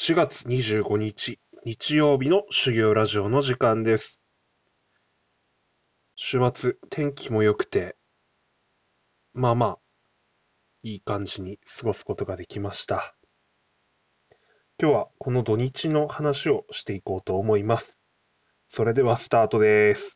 4月25日日曜日の修行ラジオの時間です。週末天気も良くて、まあいい感じに過ごすことができました。今日はこの土日の話をしていこうと思います。それではスタートです。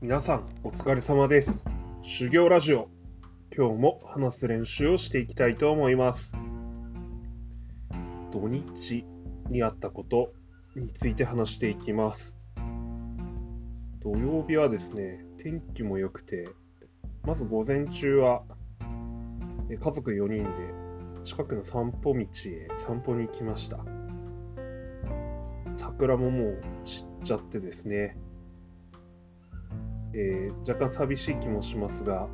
皆さんお疲れ様です。修行ラジオ、今日も話す練習をしていきたいと思います。土日にあったことについて話していきます。土曜日はですね、天気も良くて、まず午前中は家族4人で近くの散歩に行きました。桜ももう散っちゃってですね、若干寂しい気もしますが、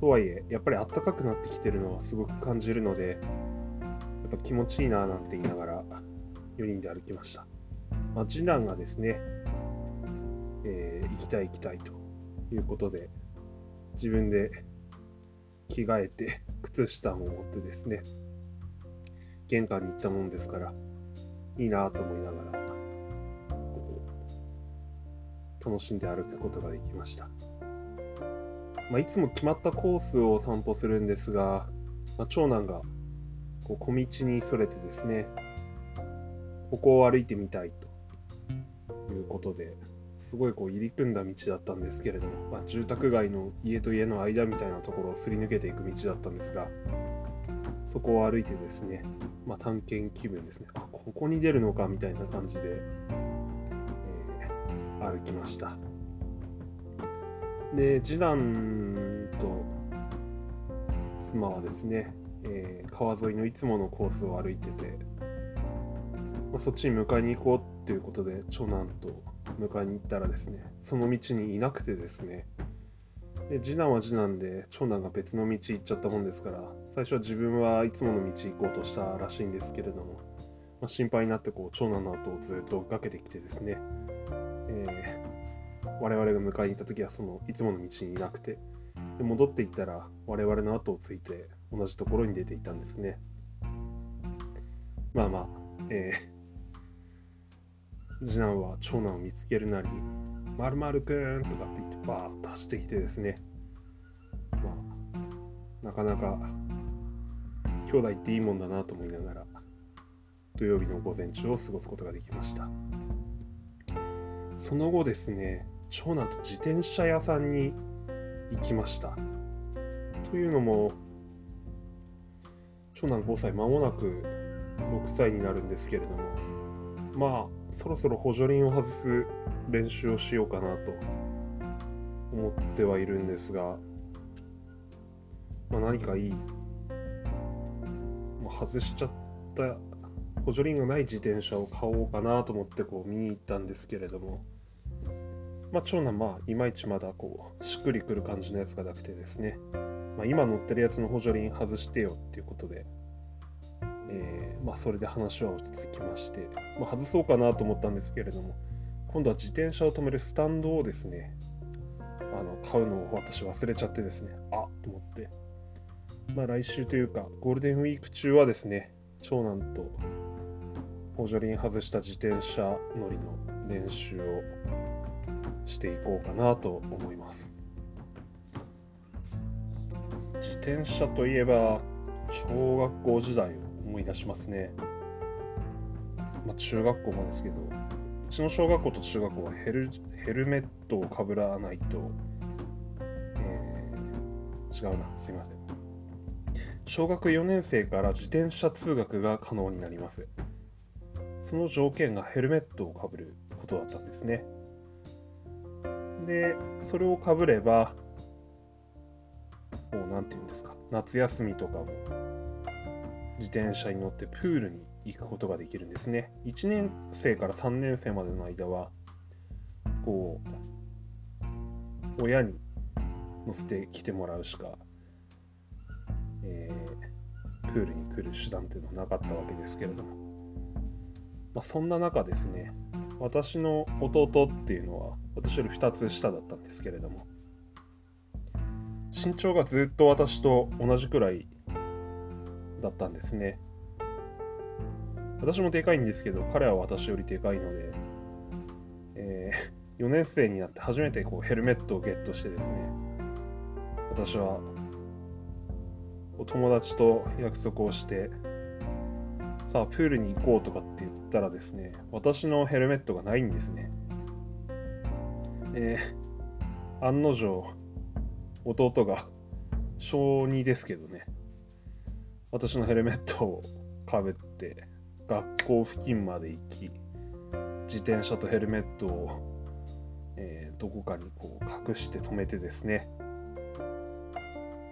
とはいえやっぱり暖かくなってきてるのはすごく感じるので、やっぱ気持ちいいななんて言いながら4人で歩きました。次男がですね、行きたいということで、自分で着替えて靴下も持ってですね、玄関に行ったもんですから、いいなと思いながら楽しんで歩くことができました。いつも決まったコースを散歩するんですが、長男が小道にそれてですね、ここを歩いてみたいということで、すごい入り組んだ道だったんですけれども、住宅街の家と家の間みたいなところをすり抜けていく道だったんですが、そこを歩いてですね、探検気分ですね。ここに出るのかみたいな感じで歩きました。で、次男と妻はですね、川沿いのいつものコースを歩いてて、そっちに迎えに行こうということで長男と迎えに行ったらですね、その道にいなくてですね、で次男は次男で長男が別の道行っちゃったもんですから、最初は自分はいつもの道行こうとしたらしいんですけれども、心配になって長男の後をずっと追っかけてきてですね、我々が迎えに行った時はそのいつもの道にいなくて、で戻っていったら我々の後をついて同じところに出ていたんですね。次男は長男を見つけるなり、まるまるくんとかって言ってバーッと走ってきてですね、なかなか兄弟っていいもんだなと思いながら、土曜日の午前中を過ごすことができました。その後ですね、長男と自転車屋さんに行きました。というのも、長男5歳、間もなく6歳になるんですけれども、そろそろ補助輪を外す練習をしようかなと思ってはいるんですが、何かいい、外しちゃった補助輪がない自転車を買おうかなと思って見に行ったんですけれども、長男いまいちまだしっくりくる感じのやつがなくてですね、今乗ってるやつの補助輪外してよっていうことで、それで話は落ち着きまして、外そうかなと思ったんですけれども、今度は自転車を止めるスタンドをですね、買うのを私忘れちゃってですね、と思って、来週というかゴールデンウィーク中はですね、長男と補助輪外した自転車乗りの練習をしていこうかなと思います。自転車といえば小学校時代を思い出しますね。中学校もですけど、うちの小学校と中学校はヘルメットをかぶらないと、小学4年生から自転車通学が可能になります。その条件がヘルメットをかぶることだったんですね。で、それをかぶれば、夏休みとかも自転車に乗ってプールに行くことができるんですね。1年生から3年生までの間は親に乗せてきてもらうしか、プールに来る手段というのはなかったわけですけれども、そんな中ですね、私の弟っていうのは私より2つ下だったんですけれども、身長がずっと私と同じくらいだったんですね。私もでかいんですけど、彼は私よりでかいので、4年生になって初めてヘルメットをゲットしてですね、私はお友達と約束をして、さあプールに行こうとかって言ったらですね、私のヘルメットがないんですね。案の定弟が小2ですけどね、私のヘルメットをかぶって学校付近まで行き、自転車とヘルメットを、どこかに隠して止めてですね、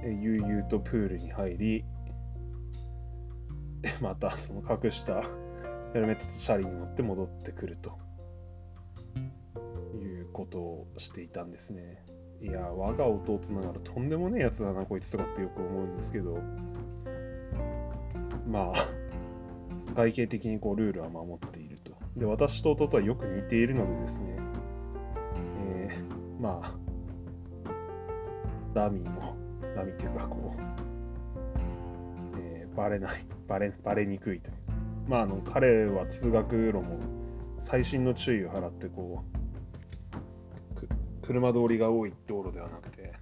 悠々とプールに入り、またその隠したヘルメットとチャリに乗って戻ってくるということをしていたんですね。いや、我が弟ながらとんでもねえやつだなこいつとかってよく思うんですけど、外形的にルールは守っていると。で、私と弟はよく似ているのでですね、ダミーというかバレにくいという。彼は通学路も細心の注意を払って車通りが多い道路ではなくて、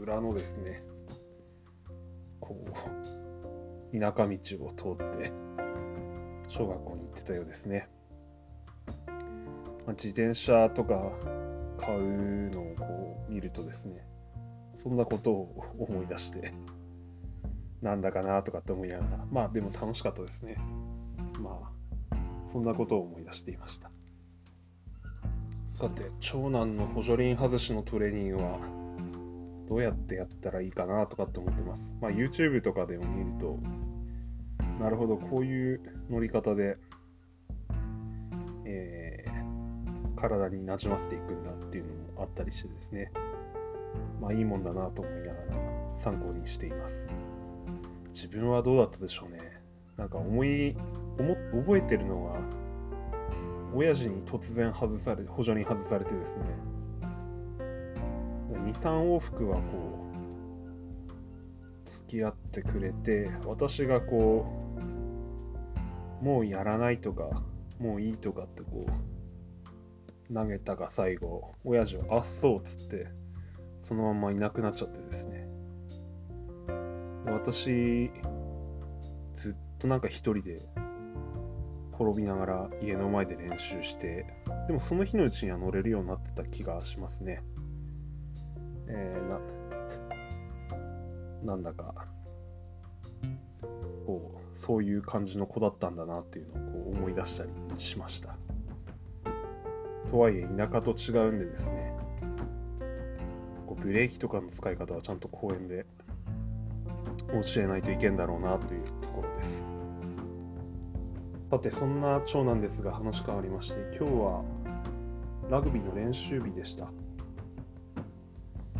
裏のですね、田舎道を通って小学校に行ってたようですね。自転車とか買うのを見るとですね、そんなことを思い出して、なんだかなとかって思いながら、でも楽しかったですね。そんなことを思い出していました。さて、長男の補助輪外しのトレーニングはどうやってやったらいいかなとかって思ってます。YouTube とかでも見ると、なるほど、こういう乗り方で、体になじませていくんだっていうのもあったりしてですね、いいもんだなと思いながら参考にしています。自分はどうだったでしょうね。覚えてるのが、親父に突然補助に外されてですね、 2,3 往復は付き合ってくれて、私がもうやらないとかもういいとかって投げたが最後、親父はあっそうっつってそのままいなくなっちゃってですね、私ずっと一人で転びながら家の前で練習して、でもその日のうちには乗れるようになってた気がしますね。なんだかそういう感じの子だったんだなっていうのを思い出したりしました。とはいえ田舎と違うんでですね、ブレーキとかの使い方はちゃんと公園で教えないといけんだろうなというところです。さて、そんな長男ですが、話変わりまして、今日はラグビーの練習日でした。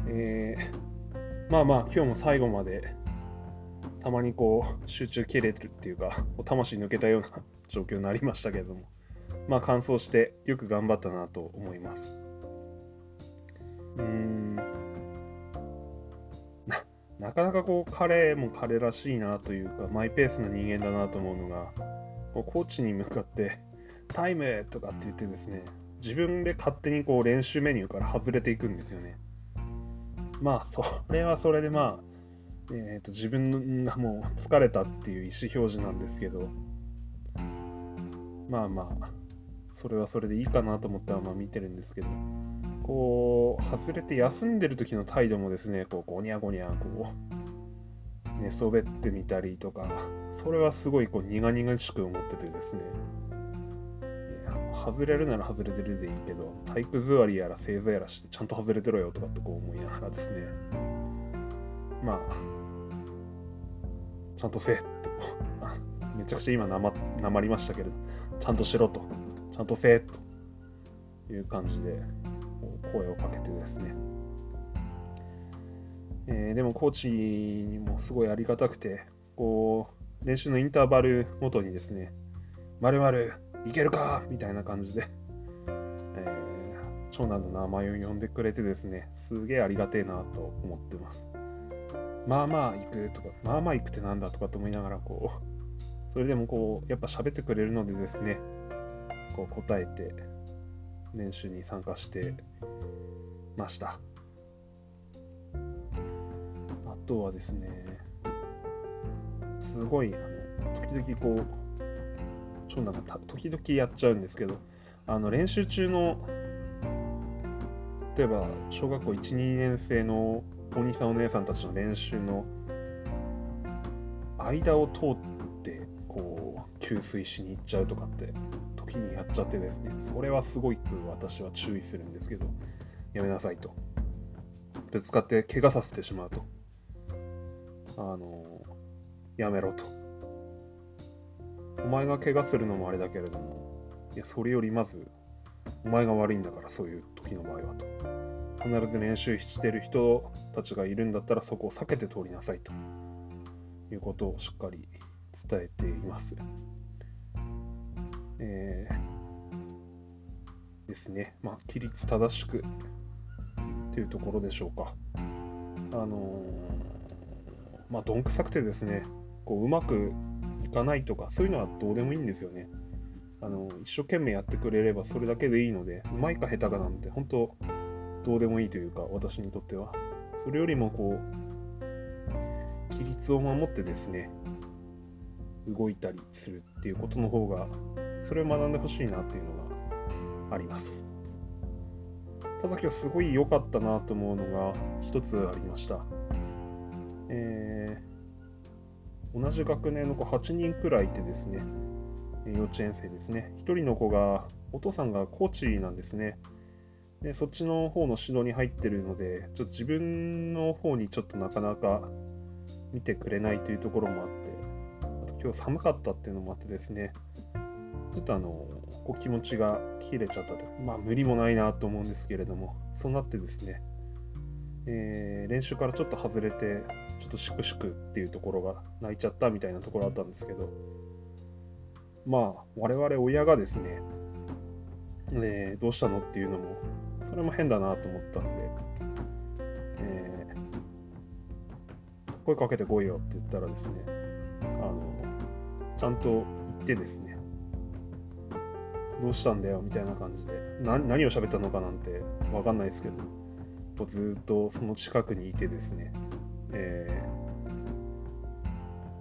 今日も最後までたまに集中切れてるっていうか、魂抜けたような状況になりましたけれども、完走してよく頑張ったなと思います。なかなか彼も彼らしいなというか、マイペースな人間だなと思うのが、コーチに向かってタイムとかって言ってですね、自分で勝手に練習メニューから外れていくんですよね。それはそれで自分がもう疲れたっていう意思表示なんですけど、それはそれでいいかなと思ったら見てるんですけど、外れて休んでる時の態度もですね、ゴニャゴニャ寝そべってみたりとか、それはすごい苦々しく思っててですね、外れるなら外れてるでいいけど、体育座りやら正座やらしてちゃんと外れてろよとかって思いながらですね、ちゃんとせえってめちゃくちゃ今なまりましたけれど、ちゃんとしろと、ちゃんとせえという感じで声をかけてですね、でもコーチにもすごいありがたくて、こう練習のインターバルごとにですね、〇〇いけるかみたいな感じで長男の名前を呼んでくれてですね、すげえありがてえなと思ってます。まあまあ行くとか、まあまあ行くってなんだとかと思いながら、こうそれでもこうやっぱ喋ってくれるのでですね、こう答えて練習に参加してました。あとはですね、すごい時々こう長男が時々やっちゃうんですけど、練習中の例えば小学校 1,2 年生のお兄さんお姉さんたちの練習の間を通ってこう給水しに行っちゃうとかって時にやっちゃってですね、それはすごい私は注意するんですけど、やめなさいと、ぶつかって怪我させてしまうと、やめろと、お前が怪我するのもあれだけれども、いやそれよりまずお前が悪いんだから、そういう時の場合はと、必ず練習してる人たちがいるんだったらそこを避けて通りなさいということをしっかり伝えています。ですね、まあ規律正しくというところでしょうか。まあどんくさくてですね、こううまくいかないとかそういうのはどうでもいいんですよね。一生懸命やってくれればそれだけでいいので、うまいか下手かなんて本当どうでもいいというか、私にとってはそれよりもこう規律を守ってですね、動いたりするっていうことの方が、それを学んでほしいなっていうのがあります。ただ今日すごい良かったなと思うのが一つありました。同じ学年の子8人くらいいてですね、幼稚園生ですね、一人の子がお父さんがコーチなんですね。でそっちの方の指導に入ってるので、ちょっと自分の方にちょっとなかなか見てくれないというところもあって、あと今日寒かったっていうのもあってですね、ちょっとこう気持ちが切れちゃったと、まあ無理もないなと思うんですけれども、そうなってですね、練習からちょっと外れて、ちょっとシクシクっていうところが泣いちゃったみたいなところあったんですけど、まあ我々親がですね、どうしたのっていうのもそれも変だなと思ったんで、声かけてこいよって言ったらですね、ちゃんと言ってですね、どうしたんだよみたいな感じで、何を喋ったのかなんて分かんないですけど、ずっとその近くにいてですね、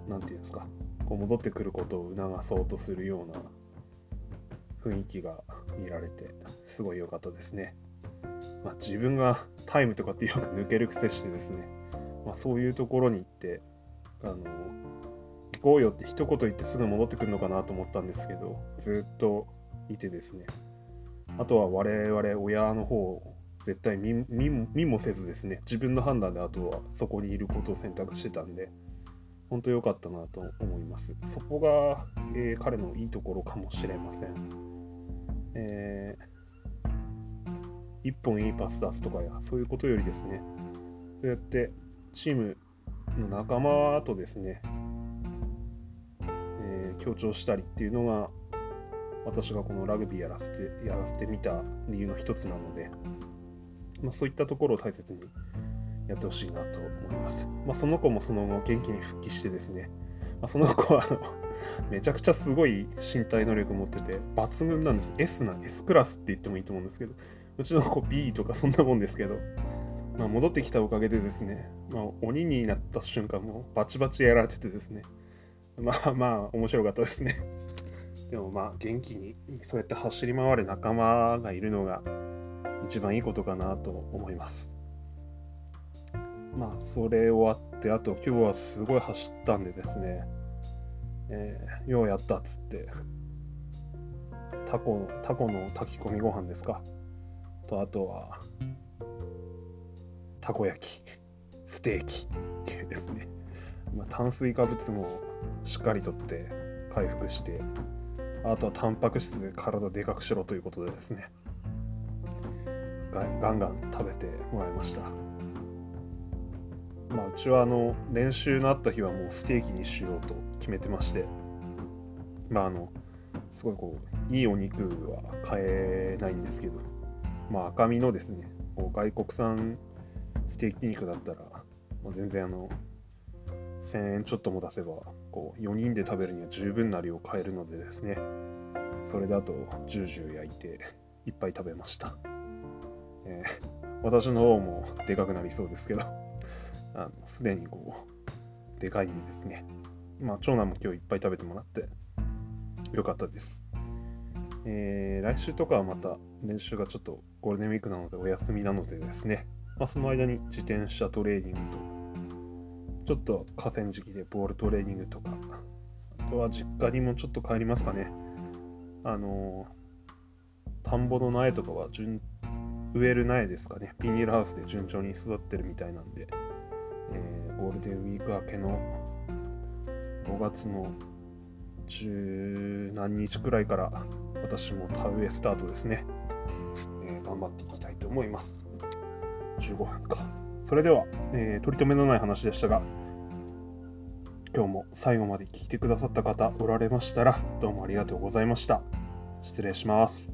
なんていうんですか、こう戻ってくることを促そうとするような雰囲気が見られて、すごい良かったですね。まあ、自分がタイムとかってよく抜ける癖してですね、まあ、そういうところに行って行こうよって一言言ってすぐ戻ってくるのかなと思ったんですけど、ずっといてですね、あとは我々親の方を絶対 見もせずですね、自分の判断であとはそこにいることを選択してたんで、本当良かったなと思います。そこが、彼のいいところかもしれません。一本いいパス出すとかやそういうことよりですね、そうやってチームの仲間とですね、協調したりっていうのが私がこのラグビーやらせてみた理由の一つなので、まあ、そういったところを大切にやってほしいなと思います。まあ、その子もその後元気に復帰してですね、その子はめちゃくちゃすごい身体能力持ってて抜群なんです。 S クラスって言ってもいいと思うんですけど、うちの子 B とかそんなもんですけど、まあ、戻ってきたおかげでですね、まあ、鬼になった瞬間もバチバチやられててですね、まあまあ面白かったですね。でもまあ元気にそうやって走り回る仲間がいるのが一番いいことかなと思います。まあそれ終わって、あと今日はすごい走ったんでですね、ようやったっつって、タコの炊き込みご飯ですかと、あとはたこ焼きステーキ系ですね、まあ、炭水化物もしっかりとって回復して、あとはタンパク質で体でかくしろということでですね、ガンガン食べてもらいました。まあ、うちは練習のあった日はもうステーキにしようと決めてまして、まあ、すごいいいお肉は買えないんですけど、まあ、赤身のですね外国産ステーキ肉だったら、まあ、全然1000円ちょっとも出せば4人で食べるには十分な量買えるのでですね、それであとジュージュー焼いていっぱい食べました。私の方もでかくなりそうですけど、すでにでかいんですね。まあ長男も今日いっぱい食べてもらってよかったです。来週とかはまた練習がちょっとゴールデンウィークなのでお休みなのでですね、まあ、その間に自転車トレーニングとちょっと河川敷でボールトレーニングとか、あとは実家にもちょっと帰りますかね。田んぼの苗とかは植える苗ですかね、ビニールハウスで順調に育ってるみたいなんで、ゴールデンウィーク明けの5月の10何日くらいから私も田植えスタートですね。頑張っていきたいと思います。15分か。それでは、取り留めのない話でしたが、今日も最後まで聞いてくださった方おられましたらどうもありがとうございました。失礼します。